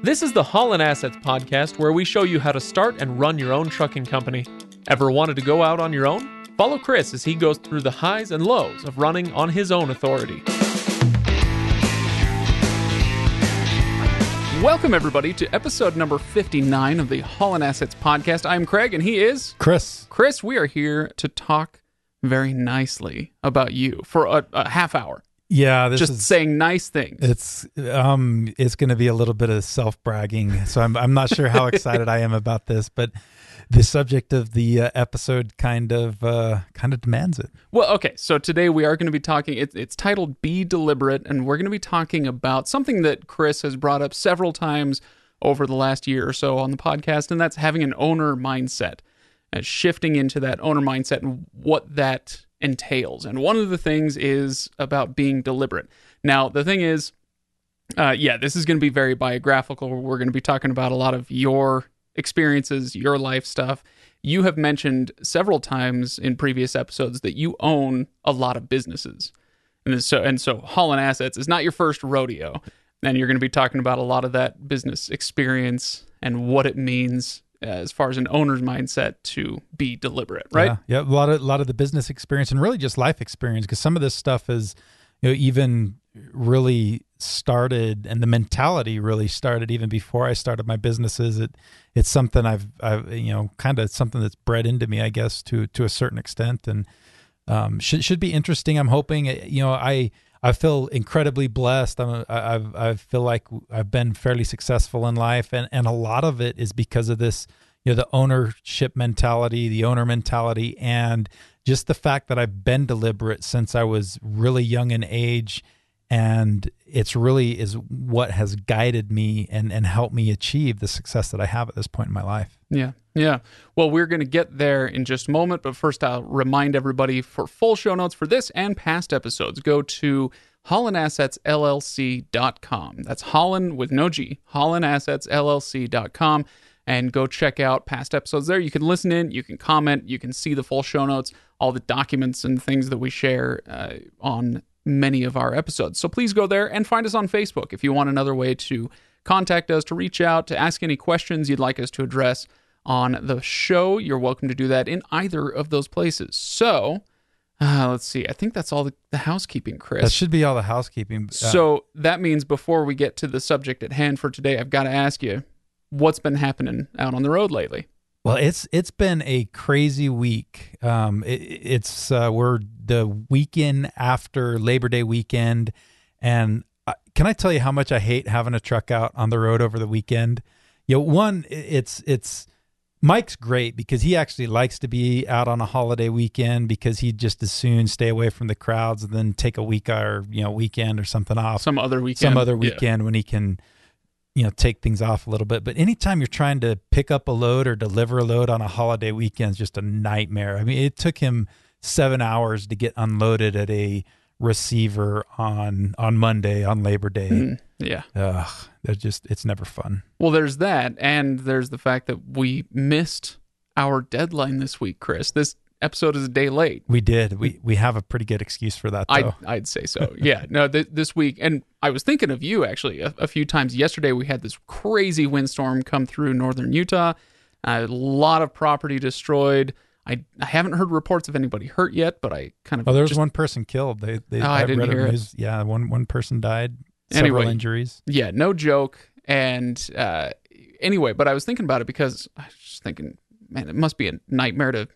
This is the Holland Assets Podcast, where we show you how to start and run your own trucking company. Ever wanted to go out on your own? Follow Chris as he goes through the highs and lows of running on his own authority. Welcome, everybody, to episode number 59 of the Holland Assets Podcast. I'm Craig, and he is... Chris. Chris, we are here to talk very nicely about you for a half hour. Yeah, this is saying nice things. It's going to be a little bit of self-bragging, so I'm not sure how excited I am about this, but the subject of the episode kind of demands it. Well, okay, so today we are going to be talking. It's titled "Be Deliberate," and we're going to be talking about something that Chris has brought up several times over the last year or so on the podcast, and that's having an owner mindset and shifting into that owner mindset and what that entails. And one of the things is about being deliberate. Now, the thing is, this is going to be very biographical. We're going to be talking about a lot of your experiences, your life stuff. You have mentioned several times in previous episodes that you own a lot of businesses. And so Holland Assets is not your first rodeo. And you're going to be talking about a lot of that business experience and what it means as far as an owner's mindset to be deliberate, right? Yeah, a lot of the business experience and really just life experience, because some of this stuff is, even really started, and the mentality really started even before I started my businesses. It's something I've kind of something that's bred into me, I guess, to a certain extent, and should be interesting. I'm hoping, I feel incredibly blessed. I feel like I've been fairly successful in life, and a lot of it is because of this, the ownership mentality, the owner mentality, and just the fact that I've been deliberate since I was really young in age, and it's really is what has guided me and helped me achieve the success that I have at this point in my life. Yeah. Well, we're going to get there in just a moment, but first I'll remind everybody, for full show notes for this and past episodes, go to HollandAssetsLLC.com. That's Holland with no G, HollandAssetsLLC.com, and go check out past episodes there. You can listen in, you can comment, you can see the full show notes, all the documents and things that we share on many of our episodes. So please go there and find us on Facebook if you want another way to contact us, to reach out, to ask any questions you'd like us to address on the show. You're welcome to do that in either of those places. So let's see. I think that's all the housekeeping, Chris. That should be all the housekeeping. So that means before we get to the subject at hand for today, I've got to ask you, what's been happening out on the road lately? Well, it's been a crazy week. We're the weekend after Labor Day weekend, and can I tell you how much I hate having a truck out on the road over the weekend? One, it's Mike's great because he actually likes to be out on a holiday weekend because he just as soon stay away from the crowds and then take a week or weekend or something off. Some other weekend when he can take things off a little bit. But anytime you're trying to pick up a load or deliver a load on a holiday weekend is just a nightmare. I mean, it took him 7 hours to get unloaded at a receiver on Monday, on Labor Day. Yeah. It's never fun. Well, there's that. And there's the fact that we missed our deadline this week, Chris. This episode is a day late. We did. We have a pretty good excuse for that, though. I'd say so. Yeah. No, this week, and I was thinking of you actually a few times yesterday. We had this crazy windstorm come through northern Utah. A lot of property destroyed. I haven't heard reports of anybody hurt yet, but I kind of... Oh, there was one person killed. I didn't hear it. Yeah, one person died. Several injuries. Yeah, no joke. And anyway, but I was thinking about it because I was just thinking, man, it must be a nightmare to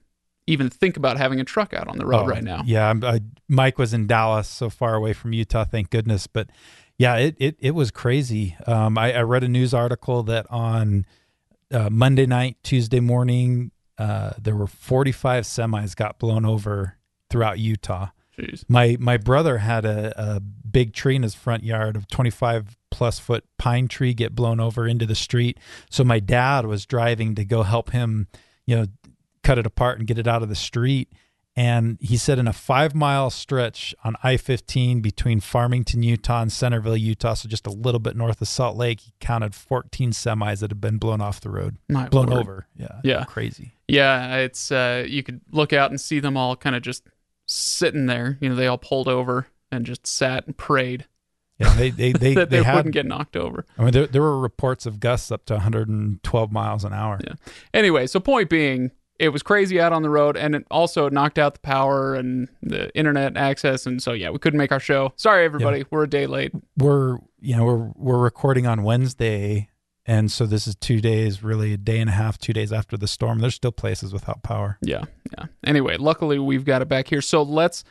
even think about having a truck out on the road right now. Yeah, Mike was in Dallas, so far away from Utah, thank goodness. But yeah, it was crazy. I read a news article that on Monday night, Tuesday morning, there were 45 semis got blown over throughout Utah. Jeez. My brother had a big tree in his front yard of 25 plus foot pine tree get blown over into the street. So my dad was driving to go help him, cut it apart and get it out of the street. And he said in a 5-mile stretch on I-15 between Farmington, Utah and Centerville, Utah, so just a little bit north of Salt Lake, he counted 14 semis that had been blown off the road. Blown over. Yeah. Crazy. Yeah. It's, you could look out and see them all kind of just sitting there. They all pulled over and just sat and prayed You know, they that they wouldn't get knocked over. I mean, there were reports of gusts up to 112 miles an hour. Yeah. Anyway, so point being, it was crazy out on the road, and it also knocked out the power and the internet access, and so yeah, we couldn't make our show. Sorry, everybody, yeah. We're a day late. We're recording on Wednesday, and so this is 2 days, really a day and a half, 2 days after the storm. There's still places without power. Yeah. Anyway, luckily we've got it back here, so let's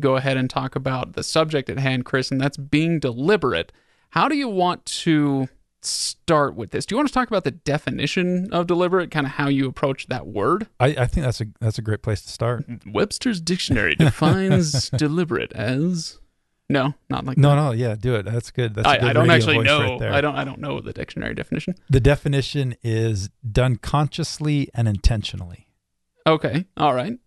go ahead and talk about the subject at hand, Chris, and that's being deliberate. How do you want to start with this? Do you want to talk about the definition of deliberate, kind of how you approach that word? I think that's a great place to start. Webster's Dictionary defines deliberate as... No, not like that. No, yeah, do it. That's good. That's a good I don't actually know. Right there. I don't know the dictionary definition. The definition is done consciously and intentionally. Okay. All right.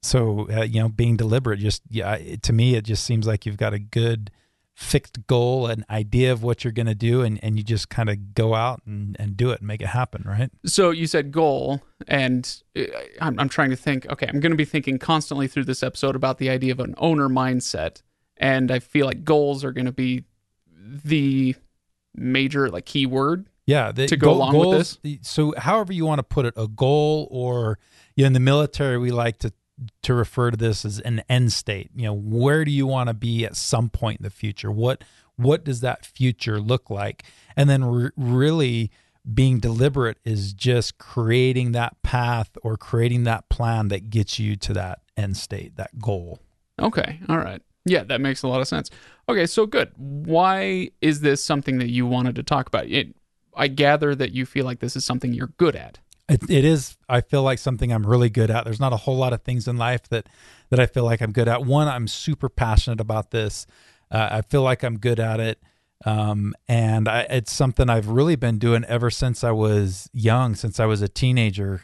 So, being deliberate, to me, it just seems like you've got a good fixed goal, an idea of what you're going to do, and you just kind of go out and do it and make it happen, right? So you said goal, and I'm trying to think, okay, I'm going to be thinking constantly through this episode about the idea of an owner mindset, and I feel like goals are going to be the major key word. Yeah, to go along with this. So however you want to put it, a goal, or in the military, we like to refer to this as an end state. Where do you want to be at some point in the future? What does that future look like? And then really being deliberate is just creating that path or creating that plan that gets you to that end state, that goal. Okay. All right. Yeah, that makes a lot of sense. Okay. So good. Why is this something that you wanted to talk about? I gather that you feel like this is something you're good at. It is. I feel like something I'm really good at. There's not a whole lot of things in life that I feel like I'm good at. One, I'm super passionate about this. I feel like I'm good at it. And it's something I've really been doing ever since I was young, since I was a teenager.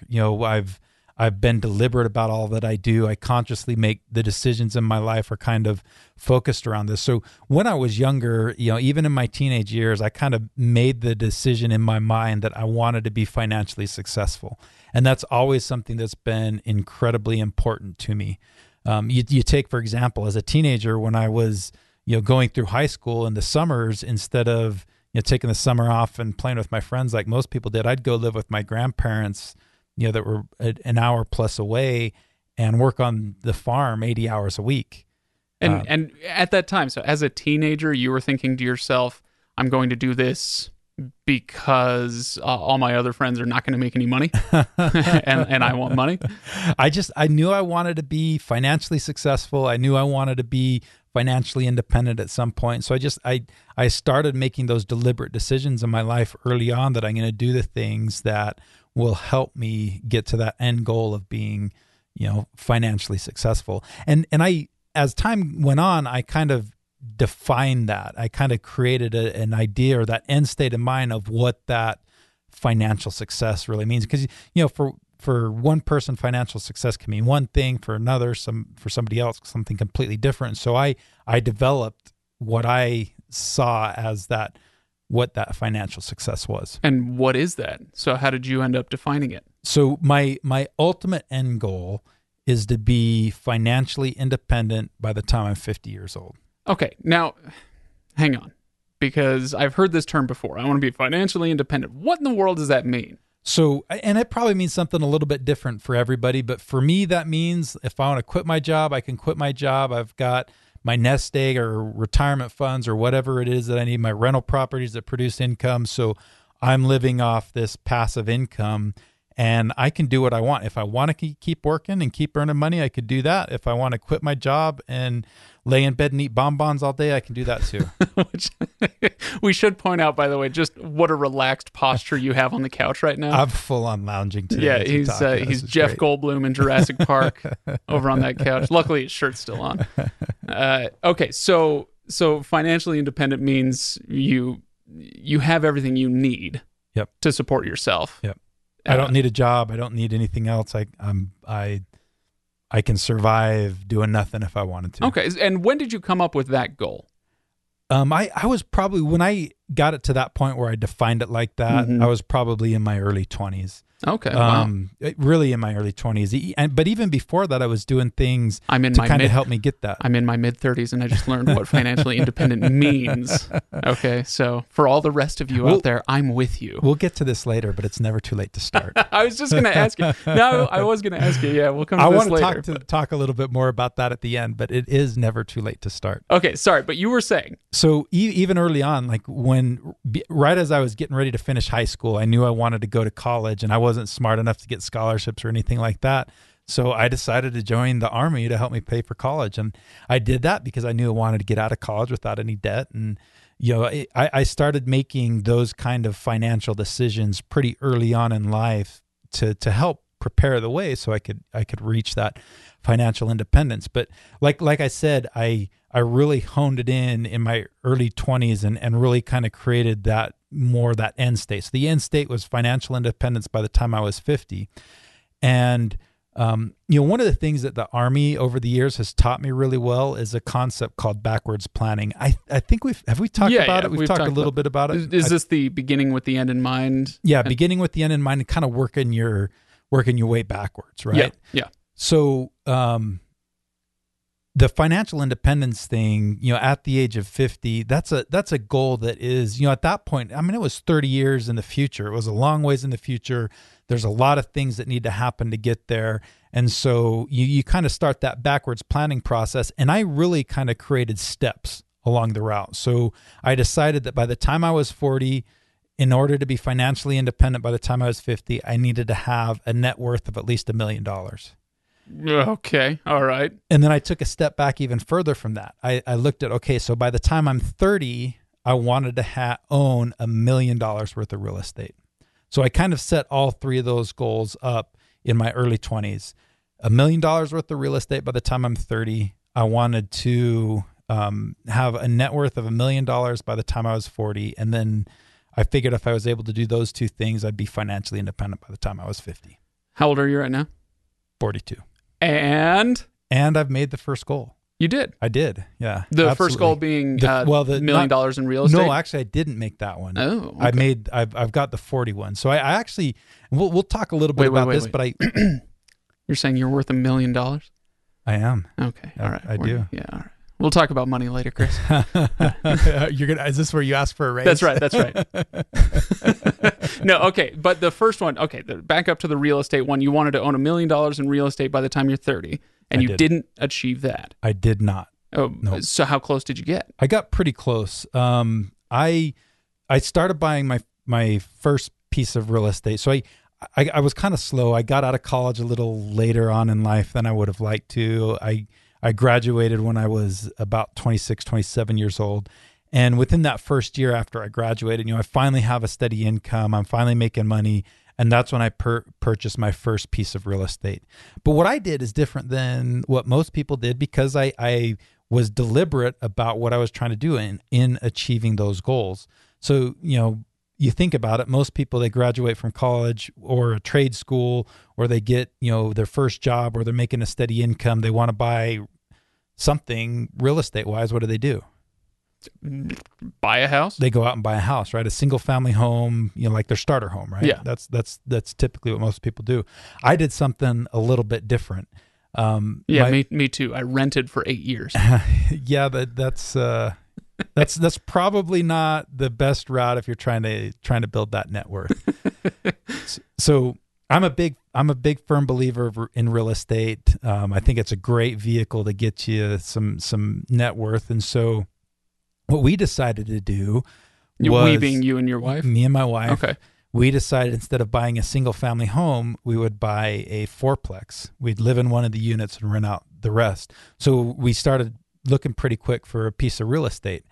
I've been deliberate about all that I do. I consciously make the decisions in my life are kind of focused around this. So when I was younger, even in my teenage years, I kind of made the decision in my mind that I wanted to be financially successful. And that's always something that's been incredibly important to me. You take, for example, as a teenager, when I was, going through high school in the summers, instead of, taking the summer off and playing with my friends like most people did, I'd go live with my grandparents, that were an hour plus away, and work on the farm 80 hours a week. And at that time, so as a teenager, you were thinking to yourself, I'm going to do this because all my other friends are not going to make any money and I want money. I knew I wanted to be financially successful. I knew I wanted to be financially independent at some point. So I started making those deliberate decisions in my life early on that I'm going to do the things that will help me get to that end goal of being, financially successful. And I, as time went on, I kind of defined that. I kind of created an idea or that end state in mind of what that financial success really means. Because, for one person, financial success can mean one thing. For another, for somebody else, something completely different. So I developed what I saw as what that financial success was. And what is that? So how did you end up defining it? So my ultimate end goal is to be financially independent by the time I'm 50 years old. Okay. Now, hang on, because I've heard this term before. I want to be financially independent. What in the world does that mean? So, and it probably means something a little bit different for everybody, but for me, that means if I want to quit my job, I can quit my job. I've got my nest egg or retirement funds or whatever it is that I need, my rental properties that produce income. So I'm living off this passive income, and I can do what I want. If I want to keep working and keep earning money, I could do that. If I want to quit my job and lay in bed and eat bonbons all day, I can do that too. Which we should point out, by the way, just what a relaxed posture you have on the couch right now. I'm full on lounging today. Yeah, he's Jeff Goldblum in Jurassic Park over on that couch. Luckily, his shirt's still on. Okay, so financially independent means you have everything you need. Yep. To support yourself. Yep. I don't need a job. I don't need anything else. I can survive doing nothing if I wanted to. Okay. And when did you come up with that goal? I was probably, when I got it to that point where I defined it like that, mm-hmm. I was probably in my early 20s. Okay. Wow. Really in my early 20s. But even before that, I was doing things to kind of help me get that. I'm in my mid-30s, and I just learned what financially independent means. Okay. So for all the rest of you out there, I'm with you. We'll get to this later, but it's never too late to start. I was just going to ask you. No, I was going to ask you. Yeah, we'll come to this later. I want to talk a little bit more about that at the end, but it is never too late to start. Okay. Sorry, but you were saying. So even early on, like right as I was getting ready to finish high school, I knew I wanted to go to college, and I wasn't smart enough to get scholarships or anything like that. So I decided to join the Army to help me pay for college. And I did that because I knew I wanted to get out of college without any debt. And, you know, I started making those kind of financial decisions pretty early on in life to help prepare the way so I could reach that financial independence. But like I said, I really honed it in my early 20s and really kind of created that end state. So the end state was financial independence by the time I was 50. And, you know, one of the things that the Army over the years has taught me really well is a concept called backwards planning. I think have we talked about it? We've talked a little bit about it. Is this the beginning with the end in mind? Yeah. Beginning with the end in mind and kind of working your way backwards. Right. Yeah. So, the financial independence thing, you know, at the age of 50, that's a goal that is, you know, at that point, I mean, it was 30 years in the future. It was a long ways in the future. There's a lot of things that need to happen to get there. And so you kind of start that backwards planning process. And I really kind of created steps along the route. So I decided that by the time I was 40, in order to be financially independent by the time I was 50, I needed to have a net worth of at least $1 million. Okay. All right. And then I took a step back even further from that. I looked at, okay, so by the time I'm 30, I wanted to own $1 million worth of real estate. So I kind of set all three of those goals up in my early 20s. $1 million worth of real estate by the time I'm 30. I wanted to have a net worth of $1 million by the time I was 40. And then I figured if I was able to do those two things, I'd be financially independent by the time I was 50. How old are you right now? 42. And I've made the first goal. You did? I did, yeah. The absolutely. First goal being the $1 million in real estate? No, actually, I didn't make that one. Oh, okay. I've got the 41. So I actually, we'll talk a little bit about this. But I... You're saying you're worth $1 million? I am. Okay, all right. I do. Yeah, all right. We'll talk about money later, Chris. Is this where you ask for a raise? That's right. No, okay. But the first one, okay, back up to the real estate one. You wanted to own $1 million in real estate by the time you're 30, and you didn't achieve that. I did not. Oh, nope. So how close did you get? I got pretty close. I started buying my first piece of real estate. So I was kind of slow. I got out of college a little later on in life than I would have liked to. I graduated when I was about 26, 27 years old. And within that first year after I graduated, you know, I finally have a steady income. I'm finally making money. And that's when I purchased my first piece of real estate. But what I did is different than what most people did because I was deliberate about what I was trying to do in achieving those goals. So, you know, you think about it, most people, they graduate from college or a trade school, or they get, you know, their first job, or they're making a steady income. They want to buy something real estate wise. What do? Buy a house. They go out and buy a house, right? A single family home, you know, like their starter home, right? Yeah. That's typically what most people do. I did something a little bit different. Me too. I rented for 8 years. Yeah. That's probably not the best route if you're trying to build that net worth. So I'm a big firm believer in real estate. I think it's a great vehicle to get you some net worth. And so what we decided to do was, we being you and your wife? Me and my wife. Okay. We decided instead of buying a single family home, we would buy a fourplex. We'd live in one of the units and rent out the rest. So we started looking pretty quick for a piece of real estate.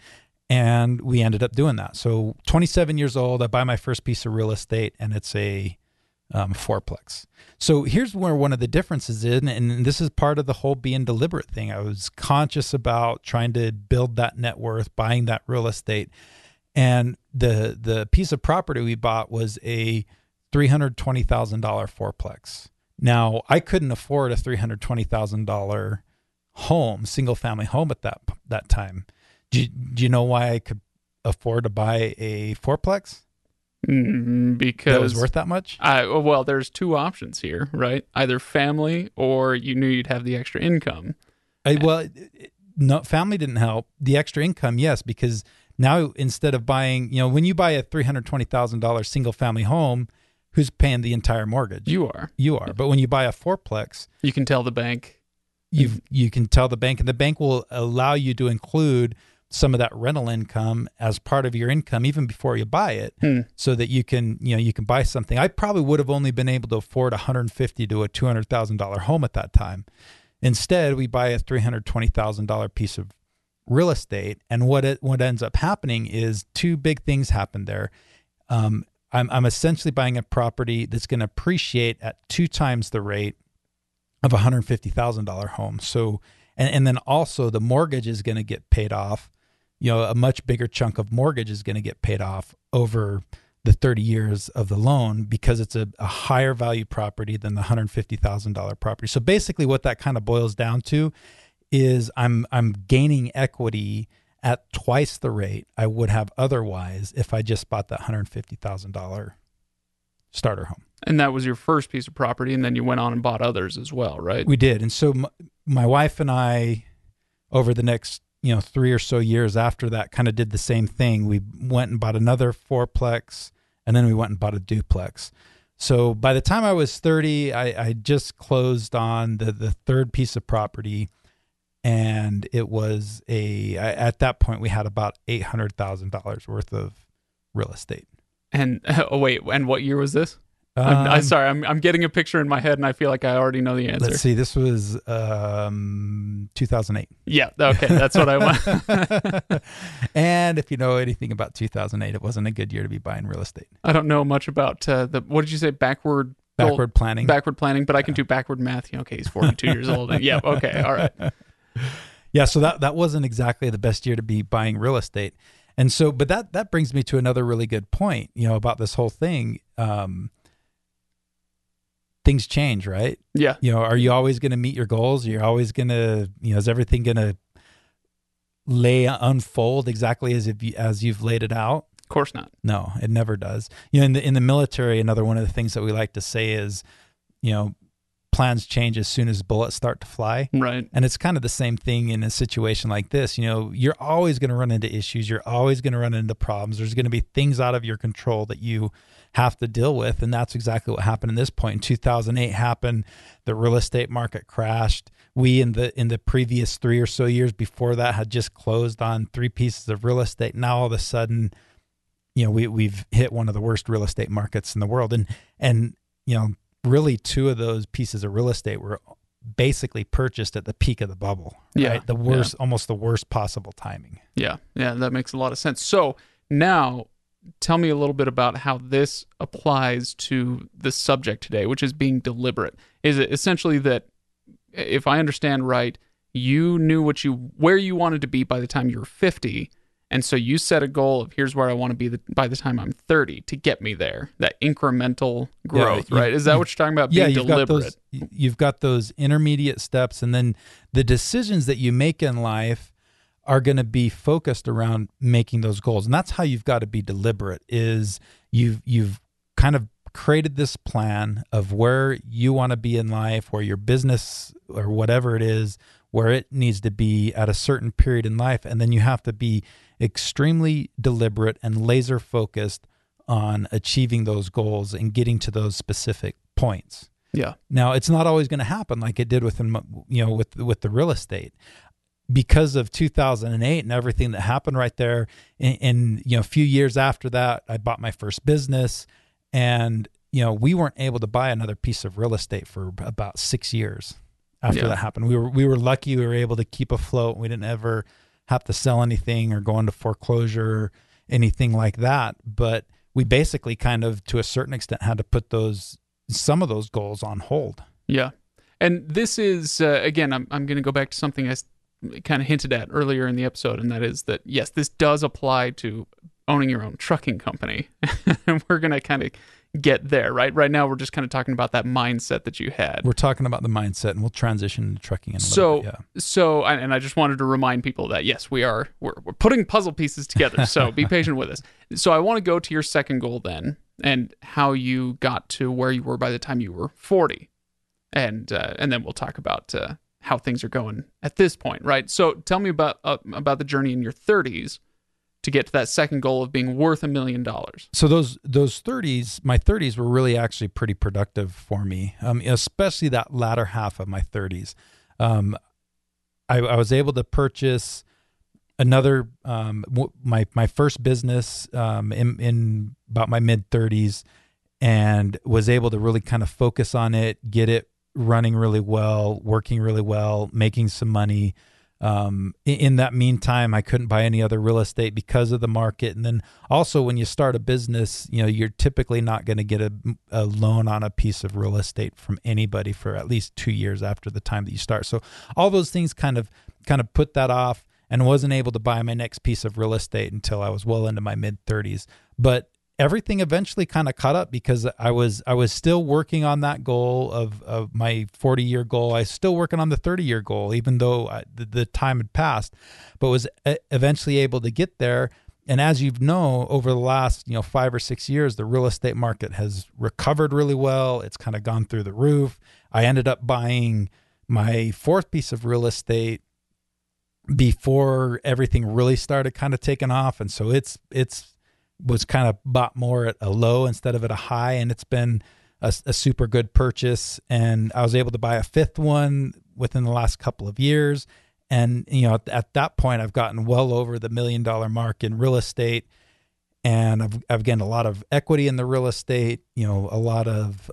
And we ended up doing that. So 27 years old, I buy my first piece of real estate, and it's a fourplex. So here's where one of the differences is, and this is part of the whole being deliberate thing. I was conscious about trying to build that net worth, buying that real estate. And the piece of property we bought was a $320,000 fourplex. Now, I couldn't afford a $320,000 home, single family home at that time. Do you know why I could afford to buy a fourplex? Because that was worth that much? Well, there's two options here, right? Either family or you knew you'd have the extra income. No, family didn't help. The extra income, yes, because now instead of buying, you know, when you buy a $320,000 single family home, who's paying the entire mortgage? You are. Yeah. But when you buy a fourplex, you can tell the bank. You can tell the bank, and the bank will allow you to include some of that rental income as part of your income even before you buy it, so that you can buy something. I probably would have only been able to afford $150,000 to a $200,000 home at that time. Instead, we buy a $320,000 piece of real estate, and what ends up happening is two big things happen there. I'm essentially buying a property that's going to appreciate at 2 times the rate of a $150,000 home. So, and then also the mortgage is going to get paid off. You know, a much bigger chunk of mortgage is going to get paid off over the 30 years of the loan because it's a higher value property than the $150,000 property. So basically what that kind of boils down to is I'm gaining equity at twice the rate I would have otherwise if I just bought that $150,000 starter home. And that was your first piece of property, and then you went on and bought others as well, right? We did. And so my wife and I, over the next 3 or so years after that, kind of did the same thing. We went and bought another fourplex, and then we went and bought a duplex. So by the time I was 30, I just closed on the third piece of property, and it was at that point we had about $800,000 worth of real estate. And and what year was this? I'm sorry. I'm getting a picture in my head, and I feel like I already know the answer. Let's see. This was 2008. Yeah. Okay. That's what I want. And if you know anything about 2008, it wasn't a good year to be buying real estate. I don't know much about what did you say? Backward planning. Backward planning. But yeah. I can do backward math. Okay. He's 42 years old. Yeah. Okay. All right. Yeah. So that wasn't exactly the best year to be buying real estate. And so, but that brings me to another really good point, about this whole thing. Things change, right? Yeah. Are you always going to meet your goals? You're always going to, is everything going to unfold exactly as you've laid it out? Of course not. No, it never does. In the military, another one of the things that we like to say is, plans change as soon as bullets start to fly. Right. And it's kind of the same thing in a situation like this. You're always going to run into issues. You're always going to run into problems. There's going to be things out of your control that you have to deal with. And that's exactly what happened in this point. In 2008 happened, the real estate market crashed. We in the previous 3 or so years before that had just closed on 3 pieces of real estate. Now all of a sudden, we've hit one of the worst real estate markets in the world. And really 2 of those pieces of real estate were basically purchased at the peak of the bubble, right? Yeah, the worst, almost the worst possible timing. Yeah. Yeah. That makes a lot of sense. So now tell me a little bit about how this applies to the subject today, which is being deliberate. Is it essentially that, if I understand right, you knew where you wanted to be by the time you were 50. And so you set a goal of here's where I want to be by the time I'm 30 to get me there, that incremental growth, right? Is that what you're talking about, being deliberate? You've got those intermediate steps, and then the decisions that you make in life are going to be focused around making those goals. And that's how you've got to be deliberate, is you've kind of created this plan of where you want to be in life, where your business or whatever it is, where it needs to be at a certain period in life. And then you have to be extremely deliberate and laser focused on achieving those goals and getting to those specific points. Yeah. Now, it's not always going to happen like it did with the real estate. Because of 2008 and everything that happened right there, and a few years after that, I bought my first business, and we weren't able to buy another piece of real estate for about 6 years. After that happened, we were lucky. We were able to keep afloat. We didn't ever have to sell anything or go into foreclosure or anything like that. But we basically kind of, to a certain extent, had to put some of those goals on hold. Yeah. And this is, again, I'm going to go back to something I kind of hinted at earlier in the episode. And that is that, yes, this does apply to owning your own trucking company. And we're going to kind of get there, right? Right now, we're just kind of talking about that mindset that you had. We're talking about the mindset, and we'll transition to trucking in a little bit. Yeah. So, and I just wanted to remind people that, yes, we're putting puzzle pieces together, so be patient with us. So I want to go to your second goal then, and how you got to where you were by the time you were 40. And then we'll talk about how things are going at this point, right? So tell me about the journey in your 30s to get to that second goal of being worth $1 million. So my 30s were really actually pretty productive for me, especially that latter half of my 30s. I was able to purchase another, my first business in about my mid 30s, and was able to really kind of focus on it, get it running really well, working really well, making some money. In that meantime, I couldn't buy any other real estate because of the market. And then also when you start a business, you know, you're typically not going to get a loan on a piece of real estate from anybody for at least 2 years after the time that you start. So all those things kind of put that off, and wasn't able to buy my next piece of real estate until I was well into my mid 30s. But everything eventually kind of caught up, because I was still working on that goal of my 40-year goal. I was still working on the 30-year goal, even though the time had passed, but was eventually able to get there. And as you've known, over the last 5 or 6 years, the real estate market has recovered really well. It's kind of gone through the roof. I ended up buying my fourth piece of real estate before everything really started kind of taking off. And so was kind of bought more at a low instead of at a high. And it's been a super good purchase. And I was able to buy a fifth one within the last couple of years. And, at that point, I've gotten well over the $1 million mark in real estate. And I've gained a lot of equity in the real estate, a lot of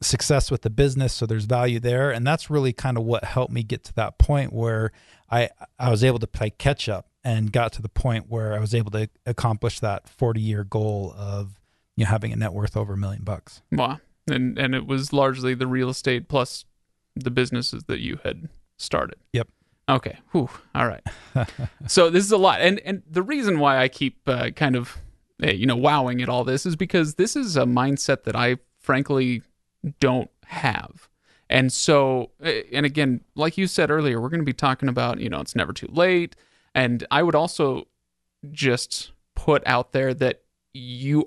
success with the business. So there's value there. And that's really kind of what helped me get to that point where I was able to play catch up, and got to the point where I was able to accomplish that 40-year goal of having a net worth over $1 million. Wow. And it was largely the real estate plus the businesses that you had started. Yep. Okay. Whew. All right. So this is a lot. And the reason why I keep kind of, wowing at all this is because this is a mindset that I frankly don't have. And so, and again, like you said earlier, we're going to be talking about, it's never too late. And I would also just put out there that you're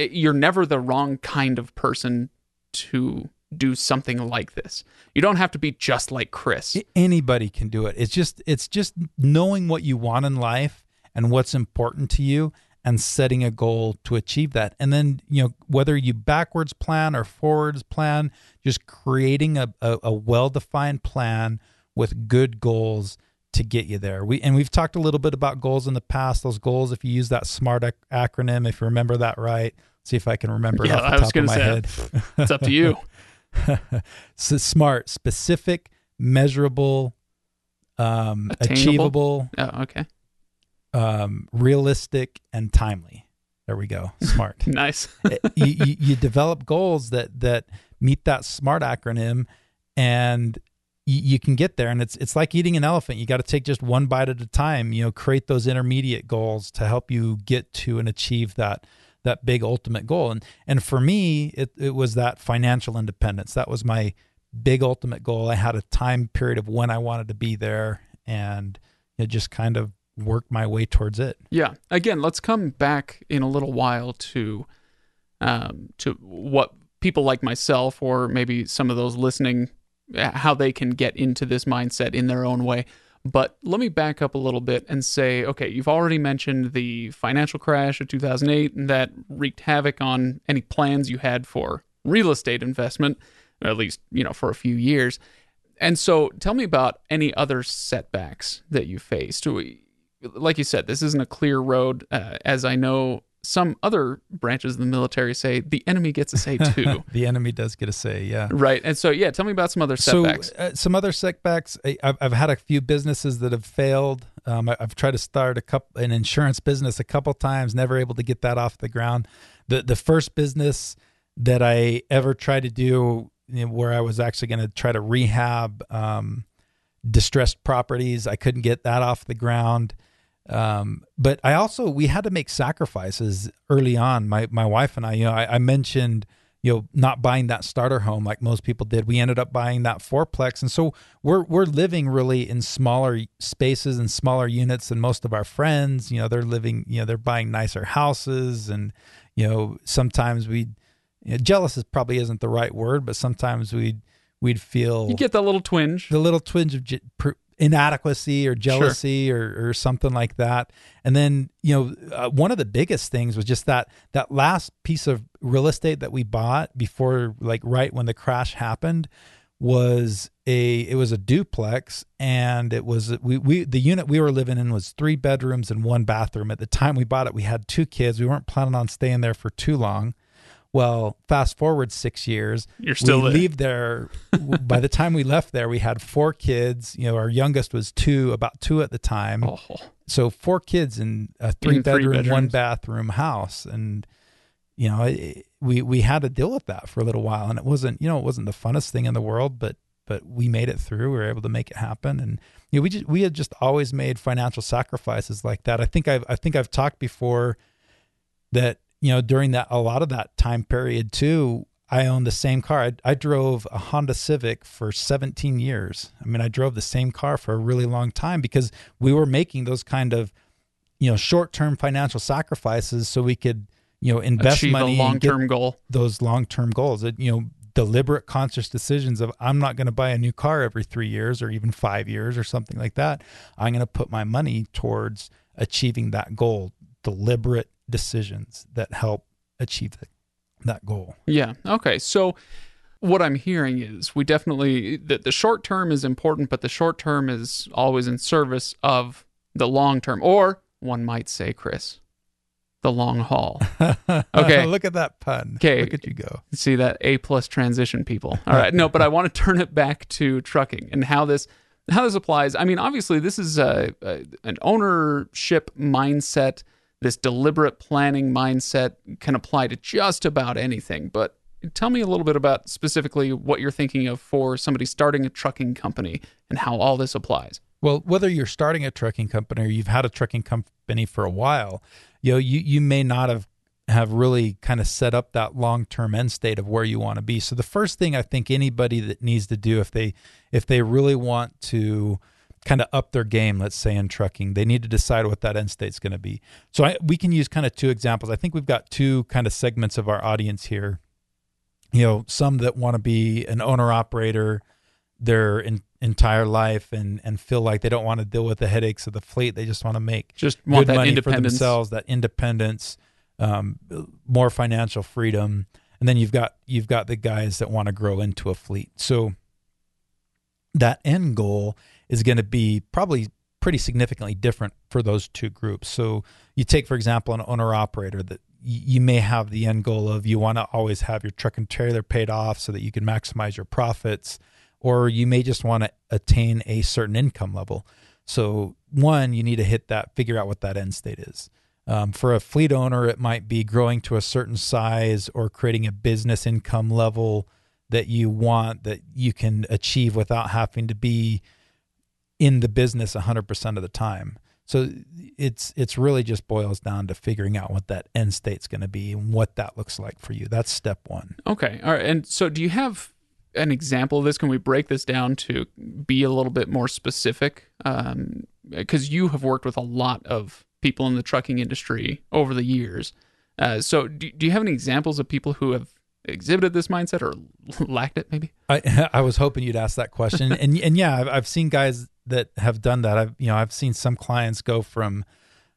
never the wrong kind of person to do something like this. You don't have to be just like Chris. Anybody can do it. It's just knowing what you want in life and what's important to you, and setting a goal to achieve that. And then, whether you backwards plan or forwards plan, just creating a well-defined plan with good goals to get you there. We've talked a little bit about goals in the past. Those goals, if you use that SMART acronym, if you remember that right, see if I can remember it off the top of my head. It's up to you. So SMART: specific, measurable, achievable, realistic, and timely. There we go. SMART. Nice. You develop goals that meet that SMART acronym, and you can get there. And it's like eating an elephant. You got to take just one bite at a time, create those intermediate goals to help you get to and achieve that big ultimate goal. And for me, it was that financial independence. That was my big ultimate goal. I had a time period of when I wanted to be there, and just kind of worked my way towards it. Yeah. Again, let's come back in a little while to what people like myself, or maybe some of those listening, how they can get into this mindset in their own way. But let me back up a little bit and say, okay, you've already mentioned the financial crash of 2008, and that wreaked havoc on any plans you had for real estate investment, or at least, for a few years. And so tell me about any other setbacks that you faced. Like you said, this isn't a clear road. As I know, some other branches of the military say the enemy gets a say too. The enemy does get a say, yeah. Right. And so, yeah, tell me about some other setbacks. So, some other setbacks. I've had a few businesses that have failed. I've tried to start an insurance business a couple times, never able to get that off the ground. The first business that I ever tried to do, where I was actually going to try to rehab distressed properties, I couldn't get that off the ground. But I also, we had to make sacrifices early on. My wife and I, I mentioned, not buying that starter home like most people did. We ended up buying that fourplex. And so we're living really in smaller spaces and smaller units than most of our friends. They're living, they're buying nicer houses. And, sometimes we, jealous is probably isn't the right word, but sometimes we'd feel. You get that little twinge. The little twinge of inadequacy or jealousy, sure, or something like that. And then, one of the biggest things was just that last piece of real estate that we bought before, like right when the crash happened, was a duplex, and it was, the unit we were living in was 3 bedrooms and 1 bathroom. At the time we bought it, we had 2 kids. We weren't planning on staying there for too long. Well, fast forward 6 years, you're still there. Leave there. By the time we left there, we had 4 kids. Our youngest was 2, about 2 at the time. Oh. So 4 kids in a 3-bedroom, 1-bathroom house, and we had to deal with that for a little while. And it wasn't, it wasn't the funnest thing in the world, but we made it through. We were able to make it happen, and we had just always made financial sacrifices like that. I think I've talked before that. During that, a lot of that time period too, I owned the same car. I drove a Honda Civic for 17 years. I mean, I drove the same car for a really long time because we were making those kind of, short-term financial sacrifices so we could, invest achieve money, a long-term and get goal. Those long-term goals, deliberate conscious decisions of I'm not going to buy a new car every 3 years or even 5 years or something like that. I'm going to put my money towards achieving that goal, deliberate decisions that help achieve that goal. Yeah. Okay. So what I'm hearing is we definitely, the short term is important, but the short term is always in service of the long term, or one might say, Chris, the long haul. Okay. Look at that pun. Okay. Look at you go. See that A+ transition, people. All right. No, but I want to turn it back to trucking and how this applies. I mean, obviously this is an ownership mindset. This deliberate planning mindset can apply to just about anything, but tell me a little bit about specifically what you're thinking of for somebody starting a trucking company and how all this applies. Well, whether you're starting a trucking company or you've had a trucking company for a while, you may not have really kind of set up that long-term end state of where you want to be. So the first thing I think anybody that needs to do if they really want to kind of up their game, let's say, in trucking, they need to decide what that end state's going to be. So we can use kind of 2 examples. I think we've got 2 kind of segments of our audience here. Some that want to be an owner-operator their entire life and feel like they don't want to deal with the headaches of the fleet. They just want to make good that money for themselves, that independence, more financial freedom. And then you've got the guys that want to grow into a fleet. So that end goal is going to be probably pretty significantly different for those 2 groups. So you take, for example, an owner-operator that you may have the end goal of you want to always have your truck and trailer paid off so that you can maximize your profits, or you may just want to attain a certain income level. So one, you need to figure out what that end state is. For a fleet owner, it might be growing to a certain size or creating a business income level that you want, that you can achieve without having to be in the business 100% of the time. So it's really just boils down to figuring out what that end state's going to be and what that looks like for you. That's step 1. Okay. All right. And so do you have an example of this? Can we break this down to be a little bit more specific? Because you have worked with a lot of people in the trucking industry over the years. So do you have any examples of people who have exhibited this mindset or lacked it, maybe? I was hoping you'd ask that question. And yeah, I've seen guys that have done that. I've seen some clients go from,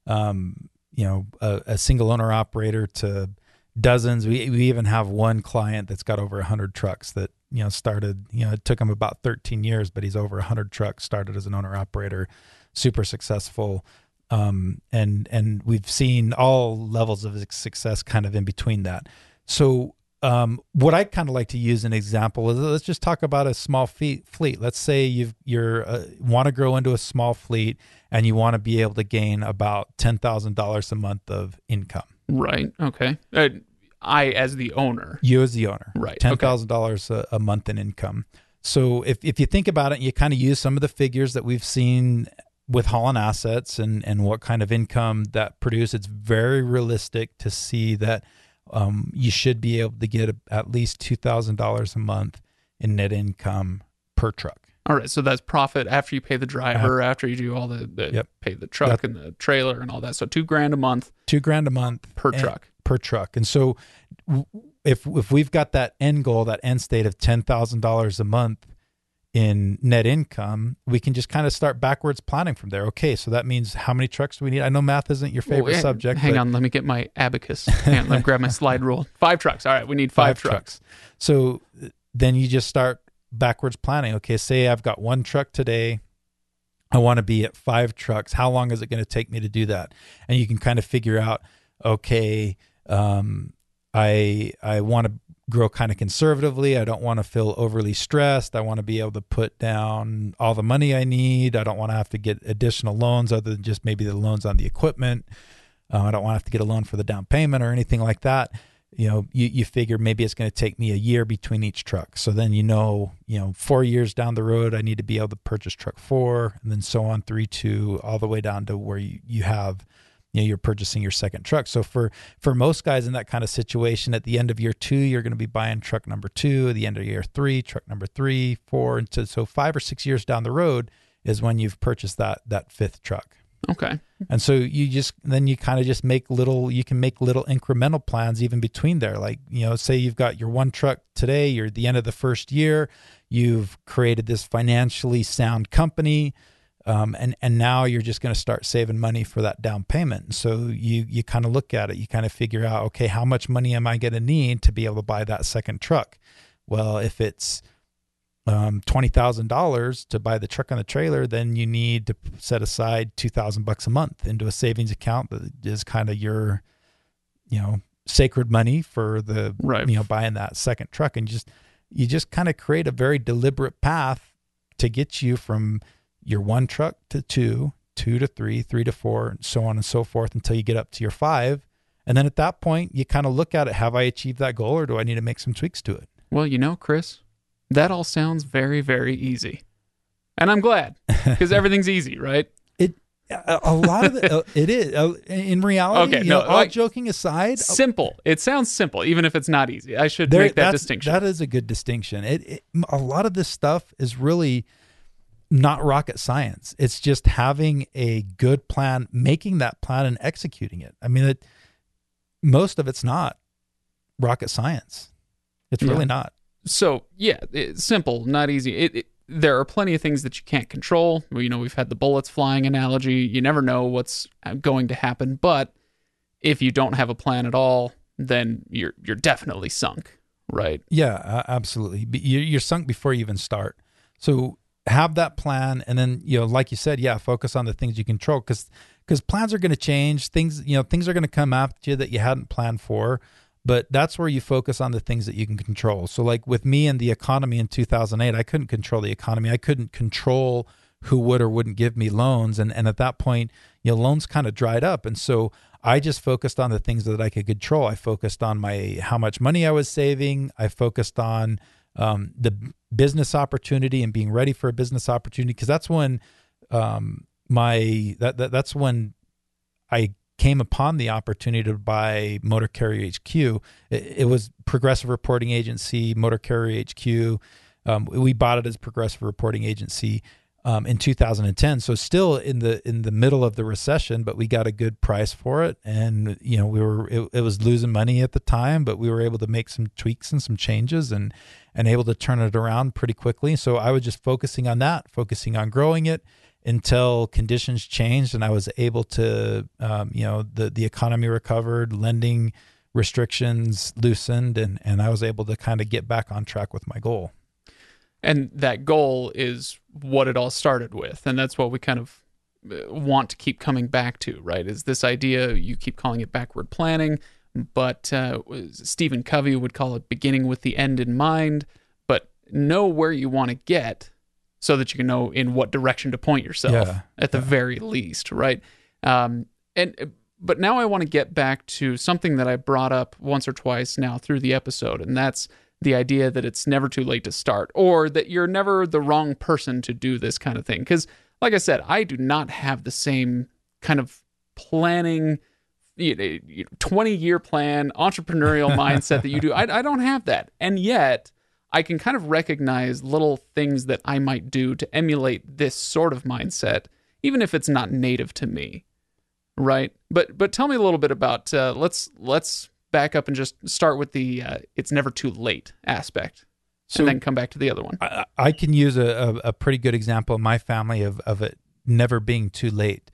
a single owner operator to dozens. We even have one client that's got over 100 trucks that, started, it took him about 13 years, but he's over 100 trucks, started as an owner operator, super successful. And we've seen all levels of success kind of in between that. So, what I kind of like to use an example is let's just talk about a small fleet. Let's say you want to grow into a small fleet and you want to be able to gain about $10,000 a month of income. Right. Okay. I, as the owner. You as the owner. Right. $10,000 okay. a month in income. So if you think about it, you kind of use some of the figures that we've seen with Holland Assets and what kind of income that produce, it's very realistic to see that you should be able to get at least $2,000 a month in net income per truck. All right, so that's profit after you pay the driver, after you do all the yep. pay the truck and the trailer and all that. So $2,000 a month per truck. And so if we've got that end goal, that end state of $10,000 a month in net income, we can just kind of start backwards planning from there. Okay, so that means how many trucks do we need? I know math isn't your favorite subject. Hang on, let me get my abacus. Hang on, let me grab my slide rule. 5 trucks. All right, we need 5 trucks. So then you just start backwards planning. Okay, say I've got 1 truck today. I want to be at 5 trucks. How long is it going to take me to do that? And you can kind of figure out, okay, I want to grow kind of conservatively. I don't want to feel overly stressed. I want to be able to put down all the money I need. I don't want to have to get additional loans other than just maybe the loans on the equipment. I don't want to have to get a loan for the down payment or anything like that. You know, you figure maybe it's going to take me a year between each truck. So then, 4 years down the road, I need to be able to purchase truck 4, and then so on 3, 2, all the way down to where you have, you're purchasing your second truck. So for most guys in that kind of situation, at the end of year 2, you're going to be buying truck number 2, at the end of year 3, truck number 3, 4, and so 5 or 6 years down the road is when you've purchased that 5th truck. Okay. And so you can make little incremental plans even between there. Like, say you've got your 1 truck today, you're at the end of the first year, you've created this financially sound company, and now you're just going to start saving money for that down payment. And so you kind of look at it, you kind of figure out, okay, how much money am I going to need to be able to buy that second truck? Well, if it's $20,000 to buy the truck and the trailer, then you need to set aside $2,000 a month into a savings account that is kind of your, sacred money for the, buying that second truck. And you just kind of create a very deliberate path to get you from your 1 truck to 2 to 3 to 4, and so on and so forth until you get up to your 5. And then at that point, you kind of look at it. Have I achieved that goal, or do I need to make some tweaks to it? Well, Chris, that all sounds very, very easy. And I'm glad, because everything's easy, right? It is. In reality, okay, all joking aside. Simple. It sounds simple, even if it's not easy. I should make that distinction. That is a good distinction. A lot of this stuff is really not rocket science. It's just having a good plan, making that plan, and executing it. I mean, most of it's not rocket science. It's really not. So, it's simple, not easy. There are plenty of things that you can't control. We've had the bullets flying analogy. You never know what's going to happen. But if you don't have a plan at all, then you're definitely sunk, right? Yeah, absolutely. You're sunk before you even start. So have that plan. And then, like you said, focus on the things you control, because plans are going to change. Things are going to come after you that you hadn't planned for. But that's where you focus on the things that you can control. So like with me and the economy in 2008, I couldn't control the economy. I couldn't control who would or wouldn't give me loans. And at that point, loans kind of dried up. And so I just focused on the things that I could control. I focused on how much money I was saving. I focused on the business opportunity and being ready for a business opportunity. Because that's when that's when I came upon the opportunity to buy Motor Carrier HQ. It was Progressive Reporting Agency, Motor Carrier HQ. We bought it as Progressive Reporting Agency in 2010. So still in the middle of the recession, but we got a good price for it. And it was losing money at the time, but we were able to make some tweaks and some changes and able to turn it around pretty quickly. So I was just focusing on that, focusing on growing it, until conditions changed and I was able to, the economy recovered, lending restrictions loosened, and I was able to kind of get back on track with my goal. And that goal is what it all started with. And that's what we kind of want to keep coming back to, right? Is this idea, you keep calling it backward planning, but Stephen Covey would call it beginning with the end in mind, but know where you want to get so that you can know in what direction to point yourself at the very least, right? But now I want to get back to something that I brought up once or twice now through the episode, and that's the idea that it's never too late to start, or that you're never the wrong person to do this kind of thing. Because Like I said, I do not have the same kind of planning, 20-year plan, entrepreneurial mindset that you do. I don't have that. And yet I can kind of recognize little things that I might do to emulate this sort of mindset, even if it's not native to me, right? But tell me a little bit about, let's back up and just start with the it's never too late aspect. So and then come back to the other one. I can use a pretty good example in my family of it never being too late.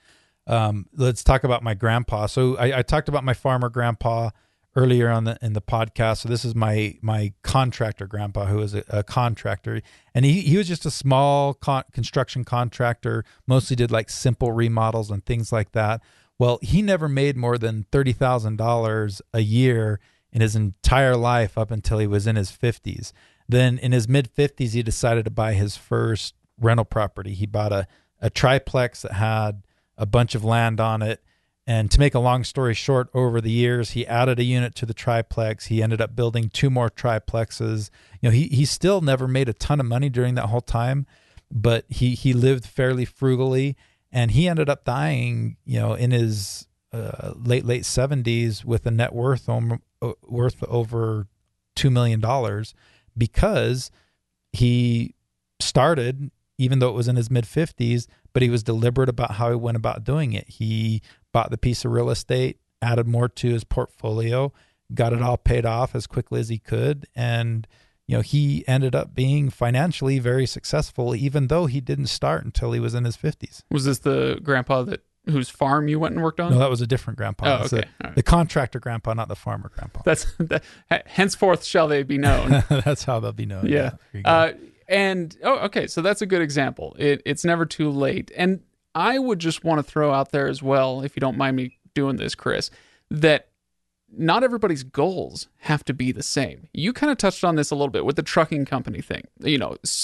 Let's talk about my grandpa. So I talked about my farmer grandpa earlier on in the podcast. So this is my contractor grandpa, who is a contractor, and he was just a small construction contractor, mostly did like simple remodels and things like that. Well, he never made more than $30,000 a year in his entire life up until he was in his 50s. Then in his mid-50s, he decided to buy his first rental property. He bought a triplex that had a bunch of land on it. And to make a long story short, over the years, he added a unit to the triplex. He ended up building 2 more triplexes. You know, he still never made a ton of money during that whole time, but he lived fairly frugally. And he ended up dying, in his late 70s with a net worth worth over $2 million. Because he started, even though it was in his mid-50s, but he was deliberate about how he went about doing it. He bought the piece of real estate, added more to his portfolio, got it all paid off as quickly as he could. And, he ended up being financially very successful, even though he didn't start until he was in his 50s. Was this the grandpa whose farm you went and worked on? No, that was a different grandpa. Oh, okay. All right. The contractor grandpa, not the farmer grandpa. Henceforth shall they be known. That's how they'll be known. Yeah. Okay. So that's a good example. It's never too late. And I would just want to throw out there as well, if you don't mind me doing this, Chris, that not everybody's goals have to be the same. You kind of touched on this a little bit with the trucking company thing.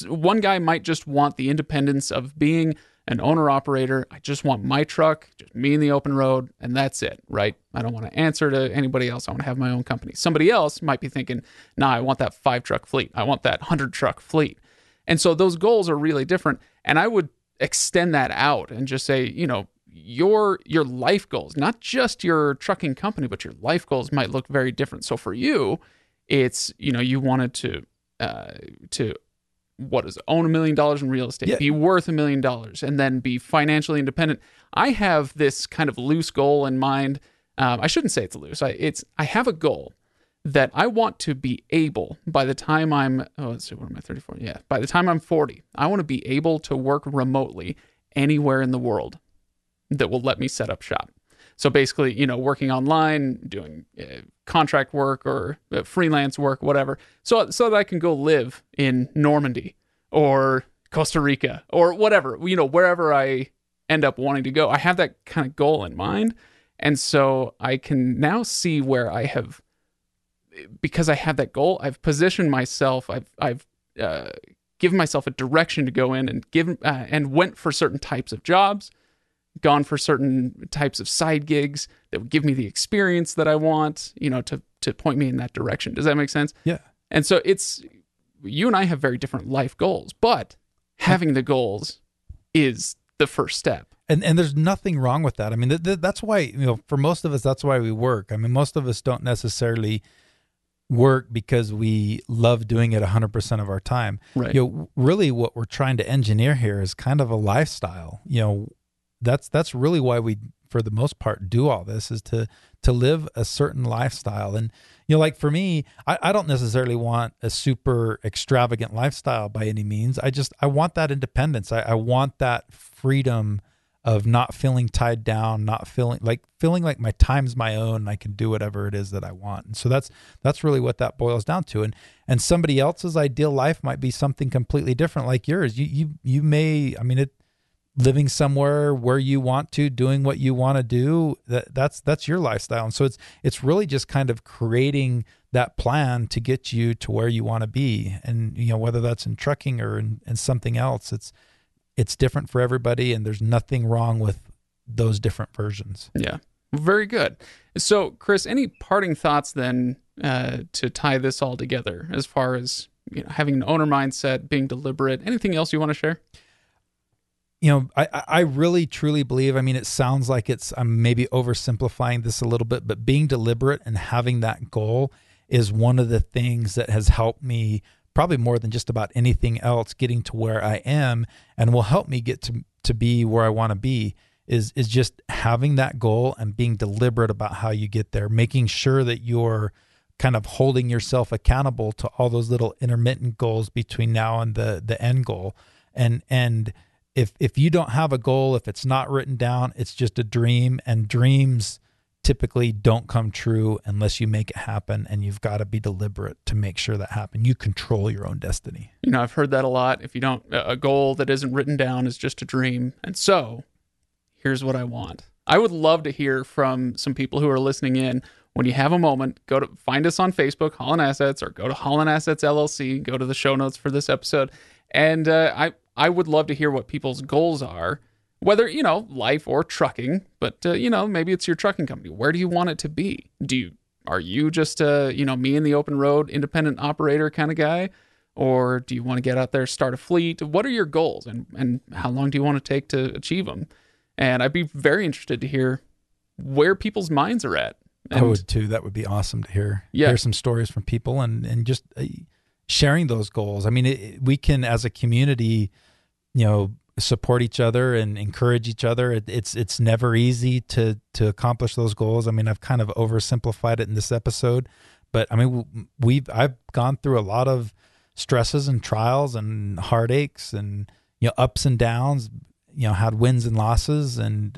One guy might just want the independence of being an owner-operator. I just want my truck, just me in the open road, and that's it, right? I don't want to answer to anybody else. I want to have my own company. Somebody else might be thinking, nah, I want that 5-truck fleet. I want that 100-truck fleet. And so those goals are really different. And I would extend that out and just say, your life goals, not just your trucking company, but your life goals might look very different. So for you, it's, you wanted to own $1 million in real estate, yeah, be worth $1 million, and then be financially independent. I have this kind of loose goal in mind. I shouldn't say it's loose. I have a goal that I want to be able, by the time I'm, what am I, 34? Yeah. By the time I'm 40, I want to be able to work remotely anywhere in the world that will let me set up shop. So basically, working online, doing contract work or freelance work, whatever, so that I can go live in Normandy or Costa Rica or whatever, wherever I end up wanting to go. I have that kind of goal in mind. And so I can now see where I have, because I have that goal, I've positioned myself, I've given myself a direction to go in and and went for certain types of jobs, gone for certain types of side gigs that would give me the experience that I want, to point me in that direction. Does that make sense? Yeah. And so you and I have very different life goals, but having the goals is the first step. And there's nothing wrong with that. I mean, that's why, for most of us, that's why we work. I mean, most of us don't necessarily work because we love doing it 100% of our time. Right. Really what we're trying to engineer here is kind of a lifestyle, That's really why we, for the most part, do all this, is to live a certain lifestyle. And, like for me, I don't necessarily want a super extravagant lifestyle by any means. I want that independence. I want that freedom of not feeling tied down, not feeling like my time's my own and I can do whatever it is that I want. And so that's really what that boils down to. And somebody else's ideal life might be something completely different like yours. You may, living somewhere where you want to, doing what you want to do, that's your lifestyle. And so it's really just kind of creating that plan to get you to where you want to be. And, whether that's in trucking or in something else, it's different for everybody, and there's nothing wrong with those different versions. Yeah. Very good. So Chris, any parting thoughts then, to tie this all together as far as, having an owner mindset, being deliberate, anything else you want to share? you know, I really truly believe, I mean, it sounds like it's, I'm maybe oversimplifying this a little bit, but being deliberate and having that goal is one of the things that has helped me probably more than just about anything else getting to where I am, and will help me get to be where I want to be, is just having that goal and being deliberate about how you get there, making sure that you're kind of holding yourself accountable to all those little intermittent goals between now and the end goal. And if you don't have a goal, if it's not written down, it's just a dream, and dreams typically don't come true unless you make it happen, and you've got to be deliberate to make sure that happens. You control your own destiny. You know, I've heard that a lot. If you don't, a goal that isn't written down is just a dream. And so here's what I want. I would love to hear from some people who are listening in. When you have a moment, go to find us on Facebook, Holland Assets, or go to Holland Assets LLC, go to the show notes for this episode. And I would love to hear what people's goals are, whether, you know, life or trucking, but, you know, maybe it's your trucking company. Where do you want it to be? Are you just, you know, me in the open road, independent operator kind of guy? Or do you want to get out there, start a fleet? What are your goals, and how long do you want to take to achieve them? And I'd be very interested to hear where people's minds are at. And I would too. That would be awesome to hear. Yeah. Hear some stories from people, and just sharing those goals. I mean, we can, as a community, you know, support each other and encourage each other. It's never easy to accomplish those goals. I mean, I've kind of oversimplified it in this episode, but I mean, I've gone through a lot of stresses and trials and heartaches and, you know, ups and downs, you know, had wins and losses. And,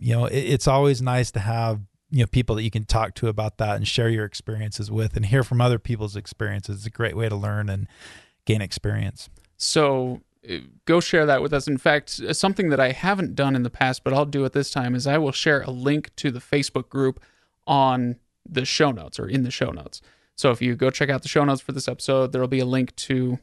you know, it's always nice to have, you know, people that you can talk to about that and share your experiences with, and hear from other people's experiences. It's a great way to learn and gain experience. So go share that with us. In fact, something that I haven't done in the past, but I'll do it this time, is I will share a link to the Facebook group on the show notes, or in the show notes. So if you go check out the show notes for this episode, there'll be a link to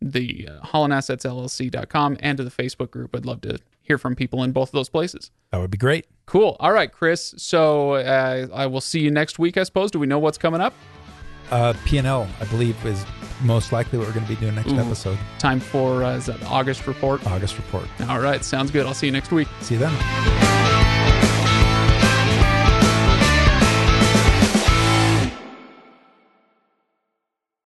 the HollandAssetsLLC.com and to the Facebook group. I'd love to hear from people in both of those places. That would be great. Cool. All right, Chris. So I will see you next week, I suppose. Do we know what's coming up? P&L, I believe, is most likely what we're going to be doing next episode. Time for is that August report? August report. All right. Sounds good. I'll see you next week. See you then.